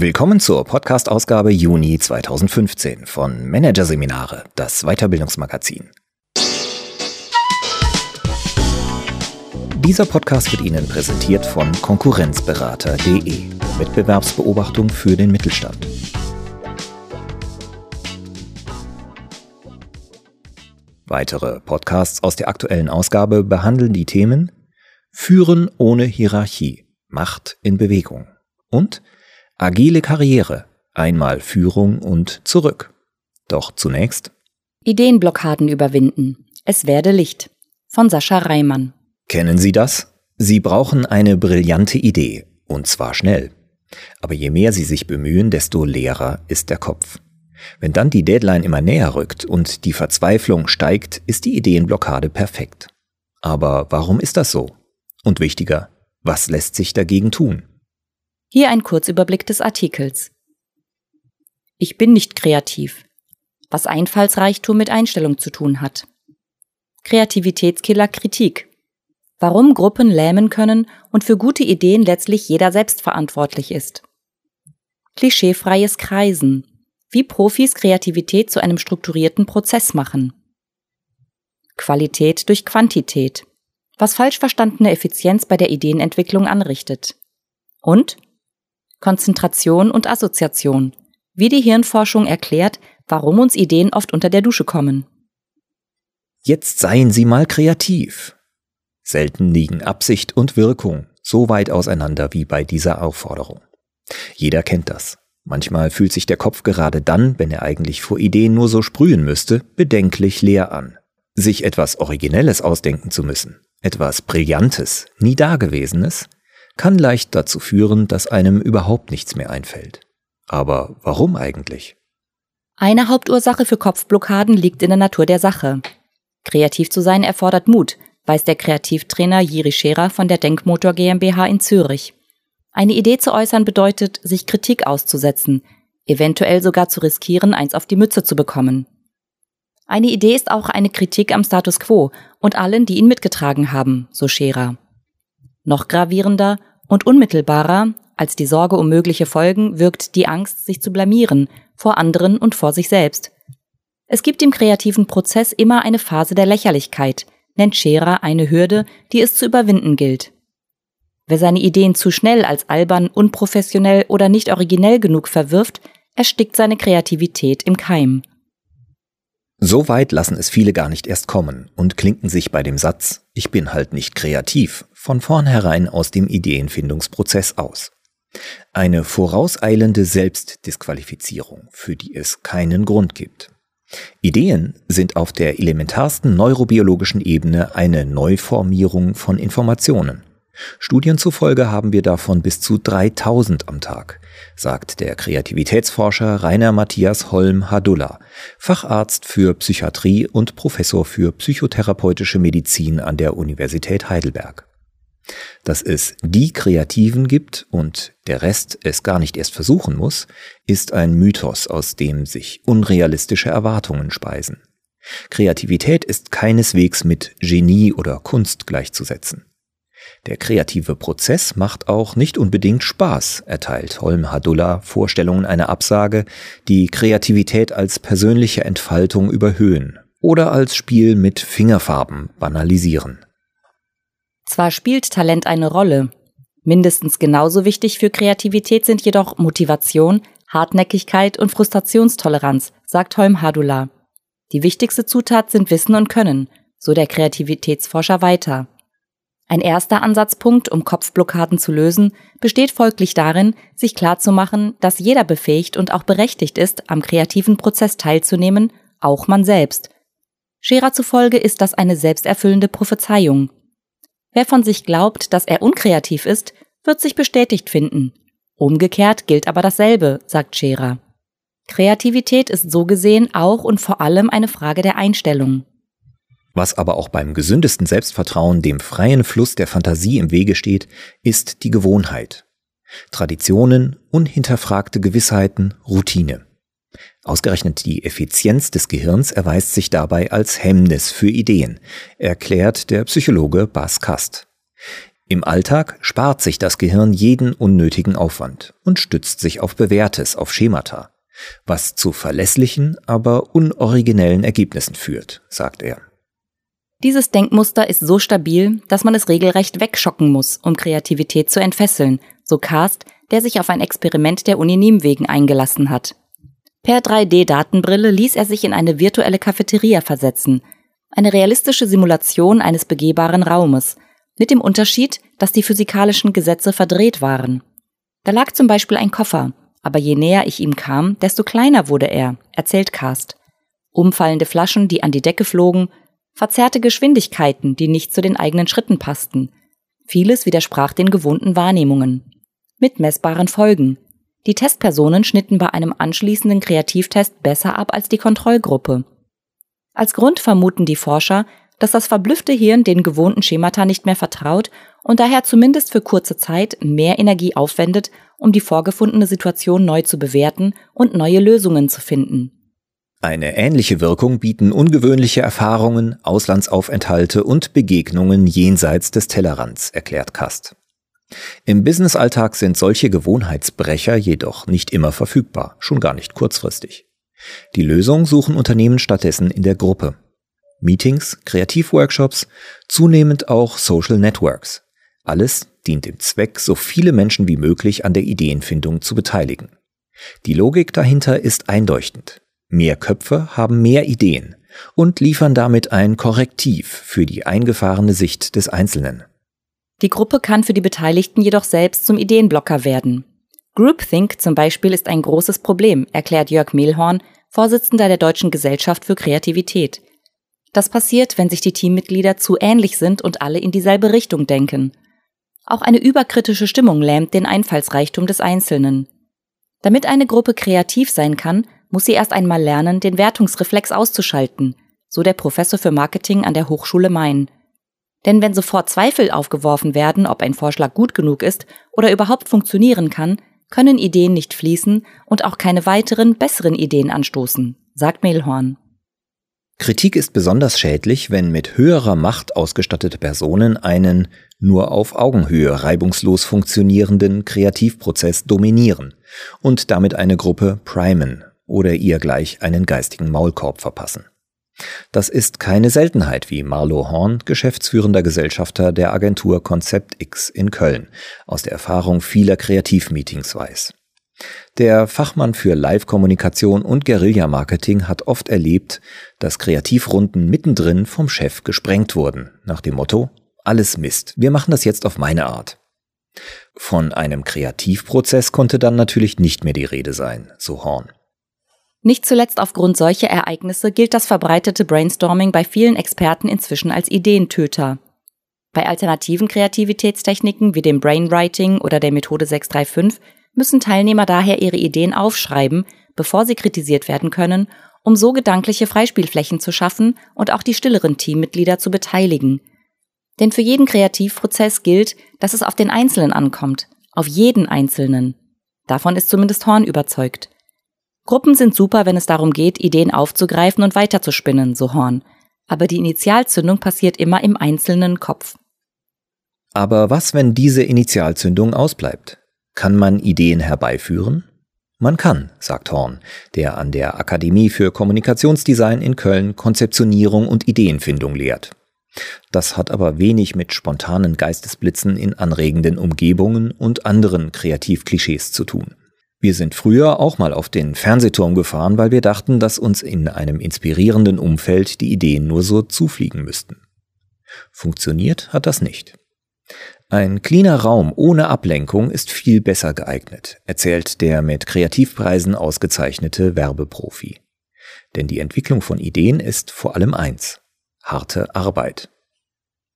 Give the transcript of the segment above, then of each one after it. Willkommen zur Podcast-Ausgabe Juni 2015 von Managerseminare, das Weiterbildungsmagazin. Dieser Podcast wird Ihnen präsentiert von konkurrenzberater.de, Wettbewerbsbeobachtung für den Mittelstand. Weitere Podcasts aus der aktuellen Ausgabe behandeln die Themen Führen ohne Hierarchie, Macht in Bewegung und Agile Karriere, einmal Führung und zurück. Doch zunächst Ideenblockaden überwinden. Es werde Licht. Von Sascha Reimann. Kennen Sie das? Sie brauchen eine brillante Idee. Und zwar schnell. Aber je mehr Sie sich bemühen, desto leerer ist der Kopf. Wenn dann die Deadline immer näher rückt und die Verzweiflung steigt, ist die Ideenblockade perfekt. Aber warum ist das so? Und wichtiger, was lässt sich dagegen tun? Hier ein Kurzüberblick des Artikels. Ich bin nicht kreativ. Was Einfallsreichtum mit Einstellung zu tun hat. Kreativitätskiller Kritik. Warum Gruppen lähmen können und für gute Ideen letztlich jeder selbst verantwortlich ist. Klischeefreies Kreisen. Wie Profis Kreativität zu einem strukturierten Prozess machen. Qualität durch Quantität. Was falsch verstandene Effizienz bei der Ideenentwicklung anrichtet. Und Konzentration und Assoziation, wie die Hirnforschung erklärt, warum uns Ideen oft unter der Dusche kommen. Jetzt seien Sie mal kreativ. Selten liegen Absicht und Wirkung so weit auseinander wie bei dieser Aufforderung. Jeder kennt das. Manchmal fühlt sich der Kopf gerade dann, wenn er eigentlich vor Ideen nur so sprühen müsste, bedenklich leer an. Sich etwas Originelles ausdenken zu müssen, etwas Brillantes, nie Dagewesenes, kann leicht dazu führen, dass einem überhaupt nichts mehr einfällt. Aber warum eigentlich? Eine Hauptursache für Kopfblockaden liegt in der Natur der Sache. Kreativ zu sein erfordert Mut, weiß der Kreativtrainer Jiri Scherer von der Denkmotor GmbH in Zürich. Eine Idee zu äußern bedeutet, sich Kritik auszusetzen, eventuell sogar zu riskieren, eins auf die Mütze zu bekommen. Eine Idee ist auch eine Kritik am Status quo und allen, die ihn mitgetragen haben, so Scherer. Noch gravierender und unmittelbarer als die Sorge um mögliche Folgen wirkt die Angst, sich zu blamieren, vor anderen und vor sich selbst. Es gibt im kreativen Prozess immer eine Phase der Lächerlichkeit, nennt Scherer eine Hürde, die es zu überwinden gilt. Wer seine Ideen zu schnell als albern, unprofessionell oder nicht originell genug verwirft, erstickt seine Kreativität im Keim. So weit lassen es viele gar nicht erst kommen und klinken sich bei dem Satz »Ich bin halt nicht kreativ« von vornherein aus dem Ideenfindungsprozess aus. Eine vorauseilende Selbstdisqualifizierung, für die es keinen Grund gibt. Ideen sind auf der elementarsten neurobiologischen Ebene eine Neuformierung von Informationen. Studien zufolge haben wir davon bis zu 3000 am Tag, sagt der Kreativitätsforscher Rainer Matthias Holm-Hadulla, Facharzt für Psychiatrie und Professor für psychotherapeutische Medizin an der Universität Heidelberg. Dass es die Kreativen gibt und der Rest es gar nicht erst versuchen muss, ist ein Mythos, aus dem sich unrealistische Erwartungen speisen. Kreativität ist keineswegs mit Genie oder Kunst gleichzusetzen. Der kreative Prozess macht auch nicht unbedingt Spaß, erteilt Holm-Hadulla Vorstellungen einer Absage, die Kreativität als persönliche Entfaltung überhöhen oder als Spiel mit Fingerfarben banalisieren. Zwar spielt Talent eine Rolle, mindestens genauso wichtig für Kreativität sind jedoch Motivation, Hartnäckigkeit und Frustrationstoleranz, sagt Holm-Hadulla. Die wichtigste Zutat sind Wissen und Können, so der Kreativitätsforscher weiter. Ein erster Ansatzpunkt, um Kopfblockaden zu lösen, besteht folglich darin, sich klarzumachen, dass jeder befähigt und auch berechtigt ist, am kreativen Prozess teilzunehmen, auch man selbst. Scherer zufolge ist das eine selbsterfüllende Prophezeiung. Wer von sich glaubt, dass er unkreativ ist, wird sich bestätigt finden. Umgekehrt gilt aber dasselbe, sagt Scherer. Kreativität ist so gesehen auch und vor allem eine Frage der Einstellung. Was aber auch beim gesündesten Selbstvertrauen dem freien Fluss der Fantasie im Wege steht, ist die Gewohnheit. Traditionen, unhinterfragte Gewissheiten, Routine. Ausgerechnet die Effizienz des Gehirns erweist sich dabei als Hemmnis für Ideen, erklärt der Psychologe Bas Kast. Im Alltag spart sich das Gehirn jeden unnötigen Aufwand und stützt sich auf Bewährtes, auf Schemata, was zu verlässlichen, aber unoriginellen Ergebnissen führt, sagt er. Dieses Denkmuster ist so stabil, dass man es regelrecht wegschocken muss, um Kreativität zu entfesseln, so Kast, der sich auf ein Experiment der Uni Nijmegen eingelassen hat. Per 3D-Datenbrille ließ er sich in eine virtuelle Cafeteria versetzen, eine realistische Simulation eines begehbaren Raumes, mit dem Unterschied, dass die physikalischen Gesetze verdreht waren. Da lag zum Beispiel ein Koffer, aber je näher ich ihm kam, desto kleiner wurde er, erzählt Kast. Umfallende Flaschen, die an die Decke flogen, verzerrte Geschwindigkeiten, die nicht zu den eigenen Schritten passten. Vieles widersprach den gewohnten Wahrnehmungen. Mit messbaren Folgen. Die Testpersonen schnitten bei einem anschließenden Kreativtest besser ab als die Kontrollgruppe. Als Grund vermuten die Forscher, dass das verblüffte Hirn den gewohnten Schemata nicht mehr vertraut und daher zumindest für kurze Zeit mehr Energie aufwendet, um die vorgefundene Situation neu zu bewerten und neue Lösungen zu finden. Eine ähnliche Wirkung bieten ungewöhnliche Erfahrungen, Auslandsaufenthalte und Begegnungen jenseits des Tellerrands, erklärt Kast. Im Businessalltag sind solche Gewohnheitsbrecher jedoch nicht immer verfügbar, schon gar nicht kurzfristig. Die Lösung suchen Unternehmen stattdessen in der Gruppe. Meetings, Kreativworkshops, zunehmend auch Social Networks. Alles dient dem Zweck, so viele Menschen wie möglich an der Ideenfindung zu beteiligen. Die Logik dahinter ist einleuchtend. Mehr Köpfe haben mehr Ideen und liefern damit ein Korrektiv für die eingefahrene Sicht des Einzelnen. Die Gruppe kann für die Beteiligten jedoch selbst zum Ideenblocker werden. Groupthink zum Beispiel ist ein großes Problem, erklärt Jörg Mehlhorn, Vorsitzender der Deutschen Gesellschaft für Kreativität. Das passiert, wenn sich die Teammitglieder zu ähnlich sind und alle in dieselbe Richtung denken. Auch eine überkritische Stimmung lähmt den Einfallsreichtum des Einzelnen. Damit eine Gruppe kreativ sein kann, muss sie erst einmal lernen, den Wertungsreflex auszuschalten, so der Professor für Marketing an der Hochschule Main. Denn wenn sofort Zweifel aufgeworfen werden, ob ein Vorschlag gut genug ist oder überhaupt funktionieren kann, können Ideen nicht fließen und auch keine weiteren, besseren Ideen anstoßen, sagt Mehlhorn. Kritik ist besonders schädlich, wenn mit höherer Macht ausgestattete Personen einen nur auf Augenhöhe reibungslos funktionierenden Kreativprozess dominieren und damit eine Gruppe primen oder ihr gleich einen geistigen Maulkorb verpassen. Das ist keine Seltenheit, wie Mario Horn, geschäftsführender Gesellschafter der Agentur ConceptX in Köln, aus der Erfahrung vieler Kreativmeetings weiß. Der Fachmann für Live-Kommunikation und Guerilla-Marketing hat oft erlebt, dass Kreativrunden mittendrin vom Chef gesprengt wurden, nach dem Motto, alles Mist, wir machen das jetzt auf meine Art. Von einem Kreativprozess konnte dann natürlich nicht mehr die Rede sein, so Horn. Nicht zuletzt aufgrund solcher Ereignisse gilt das verbreitete Brainstorming bei vielen Experten inzwischen als Ideentöter. Bei alternativen Kreativitätstechniken wie dem Brainwriting oder der Methode 635 müssen Teilnehmer daher ihre Ideen aufschreiben, bevor sie kritisiert werden können, um so gedankliche Freispielflächen zu schaffen und auch die stilleren Teammitglieder zu beteiligen. Denn für jeden Kreativprozess gilt, dass es auf den Einzelnen ankommt, auf jeden Einzelnen. Davon ist zumindest Horn überzeugt. Gruppen sind super, wenn es darum geht, Ideen aufzugreifen und weiterzuspinnen, so Horn. Aber die Initialzündung passiert immer im einzelnen Kopf. Aber was, wenn diese Initialzündung ausbleibt? Kann man Ideen herbeiführen? Man kann, sagt Horn, der an der Akademie für Kommunikationsdesign in Köln Konzeptionierung und Ideenfindung lehrt. Das hat aber wenig mit spontanen Geistesblitzen in anregenden Umgebungen und anderen Kreativklischees zu tun. Wir sind früher auch mal auf den Fernsehturm gefahren, weil wir dachten, dass uns in einem inspirierenden Umfeld die Ideen nur so zufliegen müssten. Funktioniert hat das nicht. Ein cleaner Raum ohne Ablenkung ist viel besser geeignet, erzählt der mit Kreativpreisen ausgezeichnete Werbeprofi. Denn die Entwicklung von Ideen ist vor allem eins: harte Arbeit.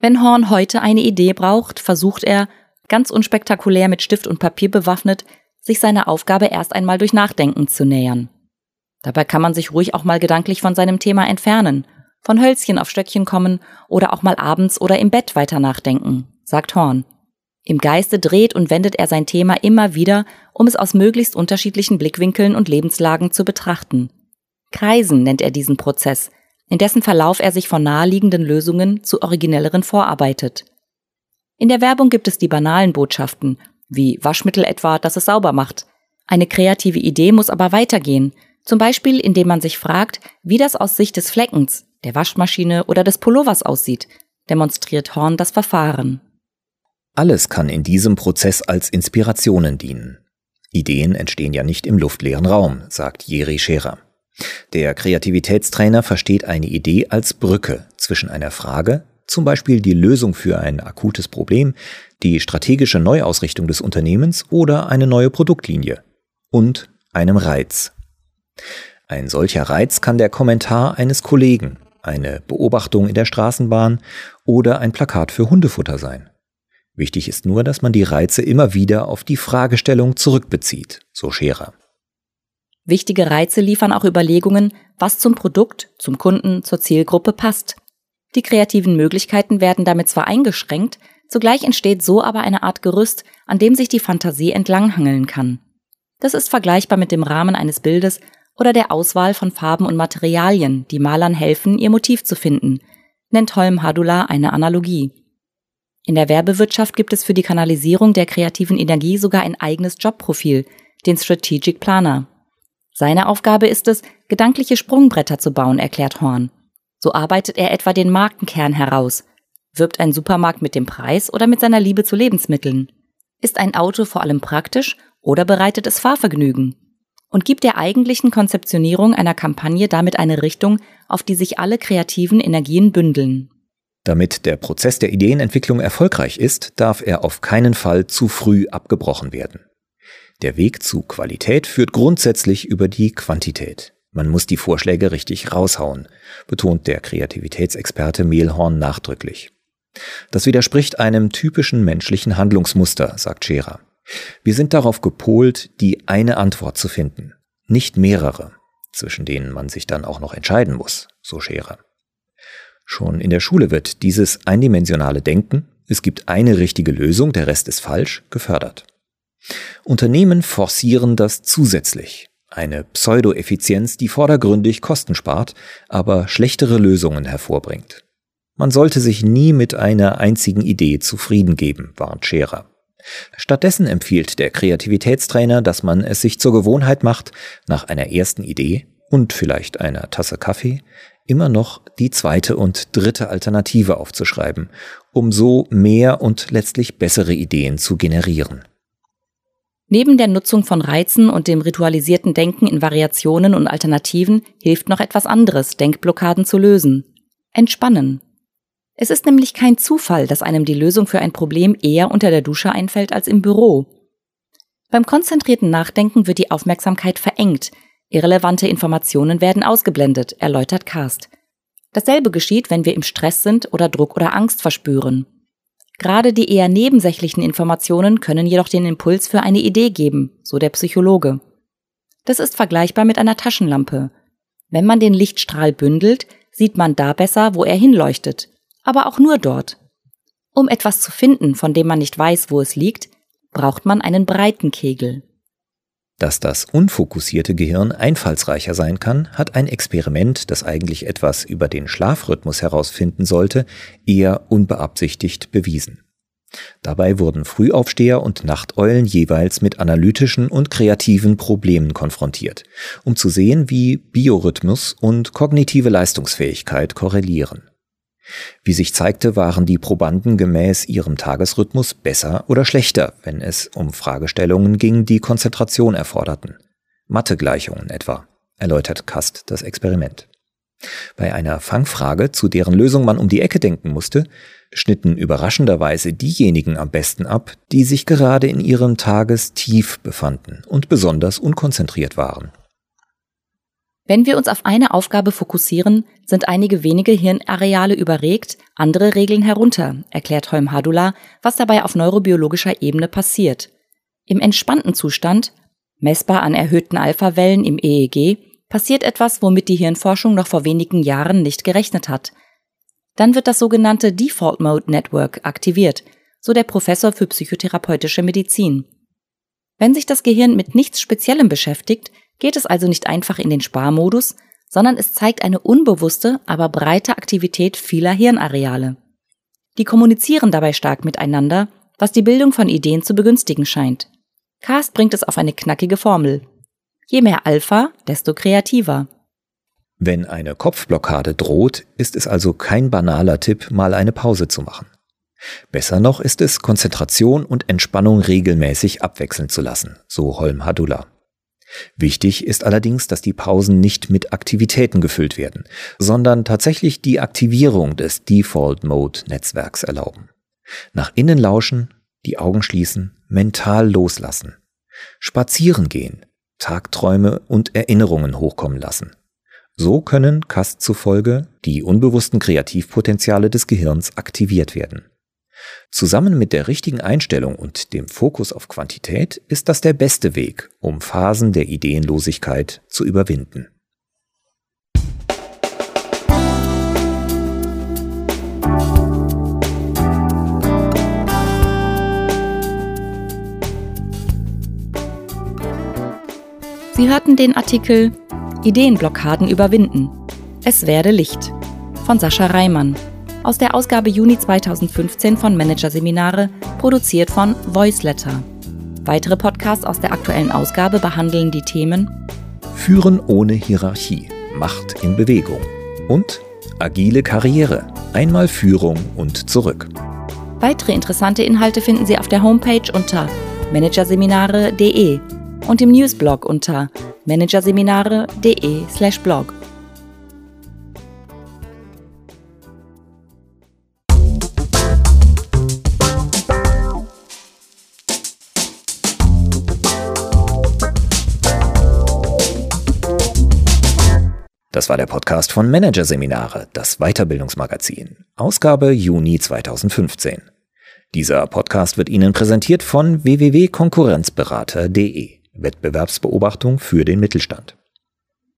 Wenn Horn heute eine Idee braucht, versucht er, ganz unspektakulär mit Stift und Papier bewaffnet, sich seiner Aufgabe erst einmal durch Nachdenken zu nähern. Dabei kann man sich ruhig auch mal gedanklich von seinem Thema entfernen, von Hölzchen auf Stöckchen kommen oder auch mal abends oder im Bett weiter nachdenken, sagt Horn. Im Geiste dreht und wendet er sein Thema immer wieder, um es aus möglichst unterschiedlichen Blickwinkeln und Lebenslagen zu betrachten. Kreisen nennt er diesen Prozess, in dessen Verlauf er sich von naheliegenden Lösungen zu originelleren vorarbeitet. In der Werbung gibt es die banalen Botschaften, wie Waschmittel etwa, das es sauber macht. Eine kreative Idee muss aber weitergehen, zum Beispiel indem man sich fragt, wie das aus Sicht des Fleckens, der Waschmaschine oder des Pullovers aussieht, demonstriert Horn das Verfahren. Alles kann in diesem Prozess als Inspirationen dienen. Ideen entstehen ja nicht im luftleeren Raum, sagt Jiri Scherer. Der Kreativitätstrainer versteht eine Idee als Brücke zwischen einer Frage, zum Beispiel die Lösung für ein akutes Problem, die strategische Neuausrichtung des Unternehmens oder eine neue Produktlinie, und einem Reiz. Ein solcher Reiz kann der Kommentar eines Kollegen, eine Beobachtung in der Straßenbahn oder ein Plakat für Hundefutter sein. Wichtig ist nur, dass man die Reize immer wieder auf die Fragestellung zurückbezieht, so Scherer. Wichtige Reize liefern auch Überlegungen, was zum Produkt, zum Kunden, zur Zielgruppe passt. Die kreativen Möglichkeiten werden damit zwar eingeschränkt, zugleich entsteht so aber eine Art Gerüst, an dem sich die Fantasie entlanghangeln kann. Das ist vergleichbar mit dem Rahmen eines Bildes oder der Auswahl von Farben und Materialien, die Malern helfen, ihr Motiv zu finden, nennt Holm-Hadulla eine Analogie. In der Werbewirtschaft gibt es für die Kanalisierung der kreativen Energie sogar ein eigenes Jobprofil, den Strategic Planer. Seine Aufgabe ist es, gedankliche Sprungbretter zu bauen, erklärt Horn. So arbeitet er etwa den Markenkern heraus. Wirbt ein Supermarkt mit dem Preis oder mit seiner Liebe zu Lebensmitteln? Ist ein Auto vor allem praktisch oder bereitet es Fahrvergnügen? Und gibt der eigentlichen Konzeptionierung einer Kampagne damit eine Richtung, auf die sich alle kreativen Energien bündeln. Damit der Prozess der Ideenentwicklung erfolgreich ist, darf er auf keinen Fall zu früh abgebrochen werden. Der Weg zu Qualität führt grundsätzlich über die Quantität. Man muss die Vorschläge richtig raushauen, betont der Kreativitätsexperte Mehlhorn nachdrücklich. Das widerspricht einem typischen menschlichen Handlungsmuster, sagt Scherer. Wir sind darauf gepolt, die eine Antwort zu finden, nicht mehrere, zwischen denen man sich dann auch noch entscheiden muss, so Scherer. Schon in der Schule wird dieses eindimensionale Denken, es gibt eine richtige Lösung, der Rest ist falsch, gefördert. Unternehmen forcieren das zusätzlich. Eine Pseudo-Effizienz, die vordergründig Kosten spart, aber schlechtere Lösungen hervorbringt. Man sollte sich nie mit einer einzigen Idee zufrieden geben, warnt Scherer. Stattdessen empfiehlt der Kreativitätstrainer, dass man es sich zur Gewohnheit macht, nach einer ersten Idee und vielleicht einer Tasse Kaffee immer noch die zweite und dritte Alternative aufzuschreiben, um so mehr und letztlich bessere Ideen zu generieren. Neben der Nutzung von Reizen und dem ritualisierten Denken in Variationen und Alternativen hilft noch etwas anderes, Denkblockaden zu lösen. Entspannen. Es ist nämlich kein Zufall, dass einem die Lösung für ein Problem eher unter der Dusche einfällt als im Büro. Beim konzentrierten Nachdenken wird die Aufmerksamkeit verengt, irrelevante Informationen werden ausgeblendet, erläutert Kast. Dasselbe geschieht, wenn wir im Stress sind oder Druck oder Angst verspüren. Gerade die eher nebensächlichen Informationen können jedoch den Impuls für eine Idee geben, so der Psychologe. Das ist vergleichbar mit einer Taschenlampe. Wenn man den Lichtstrahl bündelt, sieht man da besser, wo er hinleuchtet, aber auch nur dort. Um etwas zu finden, von dem man nicht weiß, wo es liegt, braucht man einen breiten Kegel. Dass das unfokussierte Gehirn einfallsreicher sein kann, hat ein Experiment, das eigentlich etwas über den Schlafrhythmus herausfinden sollte, eher unbeabsichtigt bewiesen. Dabei wurden Frühaufsteher und Nachteulen jeweils mit analytischen und kreativen Problemen konfrontiert, um zu sehen, wie Biorhythmus und kognitive Leistungsfähigkeit korrelieren. Wie sich zeigte, waren die Probanden gemäß ihrem Tagesrhythmus besser oder schlechter, wenn es um Fragestellungen ging, die Konzentration erforderten. Mathegleichungen etwa, erläutert Kast das Experiment. Bei einer Fangfrage, zu deren Lösung man um die Ecke denken musste, schnitten überraschenderweise diejenigen am besten ab, die sich gerade in ihrem Tagestief befanden und besonders unkonzentriert waren. Wenn wir uns auf eine Aufgabe fokussieren, sind einige wenige Hirnareale überregt, andere regeln herunter, erklärt Holm-Hadulla, was dabei auf neurobiologischer Ebene passiert. Im entspannten Zustand, messbar an erhöhten Alphawellen im EEG, passiert etwas, womit die Hirnforschung noch vor wenigen Jahren nicht gerechnet hat. Dann wird das sogenannte Default Mode Network aktiviert, so der Professor für psychotherapeutische Medizin. Wenn sich das Gehirn mit nichts Speziellem beschäftigt, geht es also nicht einfach in den Sparmodus, sondern es zeigt eine unbewusste, aber breite Aktivität vieler Hirnareale. Die kommunizieren dabei stark miteinander, was die Bildung von Ideen zu begünstigen scheint. Kast bringt es auf eine knackige Formel. Je mehr Alpha, desto kreativer. Wenn eine Kopfblockade droht, ist es also kein banaler Tipp, mal eine Pause zu machen. Besser noch ist es, Konzentration und Entspannung regelmäßig abwechseln zu lassen, so Holm-Hadulla. Wichtig ist allerdings, dass die Pausen nicht mit Aktivitäten gefüllt werden, sondern tatsächlich die Aktivierung des Default-Mode-Netzwerks erlauben. Nach innen lauschen, die Augen schließen, mental loslassen. Spazieren gehen, Tagträume und Erinnerungen hochkommen lassen. So können, Kast zufolge, die unbewussten Kreativpotenziale des Gehirns aktiviert werden. Zusammen mit der richtigen Einstellung und dem Fokus auf Quantität ist das der beste Weg, um Phasen der Ideenlosigkeit zu überwinden. Sie hörten den Artikel Ideenblockaden überwinden. Es werde Licht von Sascha Reimann. Aus der Ausgabe Juni 2015 von Managerseminare, produziert von Voiceletter. Weitere Podcasts aus der aktuellen Ausgabe behandeln die Themen Führen ohne Hierarchie, Macht in Bewegung und Agile Karriere, einmal Führung und zurück. Weitere interessante Inhalte finden Sie auf der Homepage unter managerseminare.de und im Newsblog unter managerseminare.de/blog. Das war der Podcast von Managerseminare, das Weiterbildungsmagazin, Ausgabe Juni 2015. Dieser Podcast wird Ihnen präsentiert von www.konkurrenzberater.de, Wettbewerbsbeobachtung für den Mittelstand.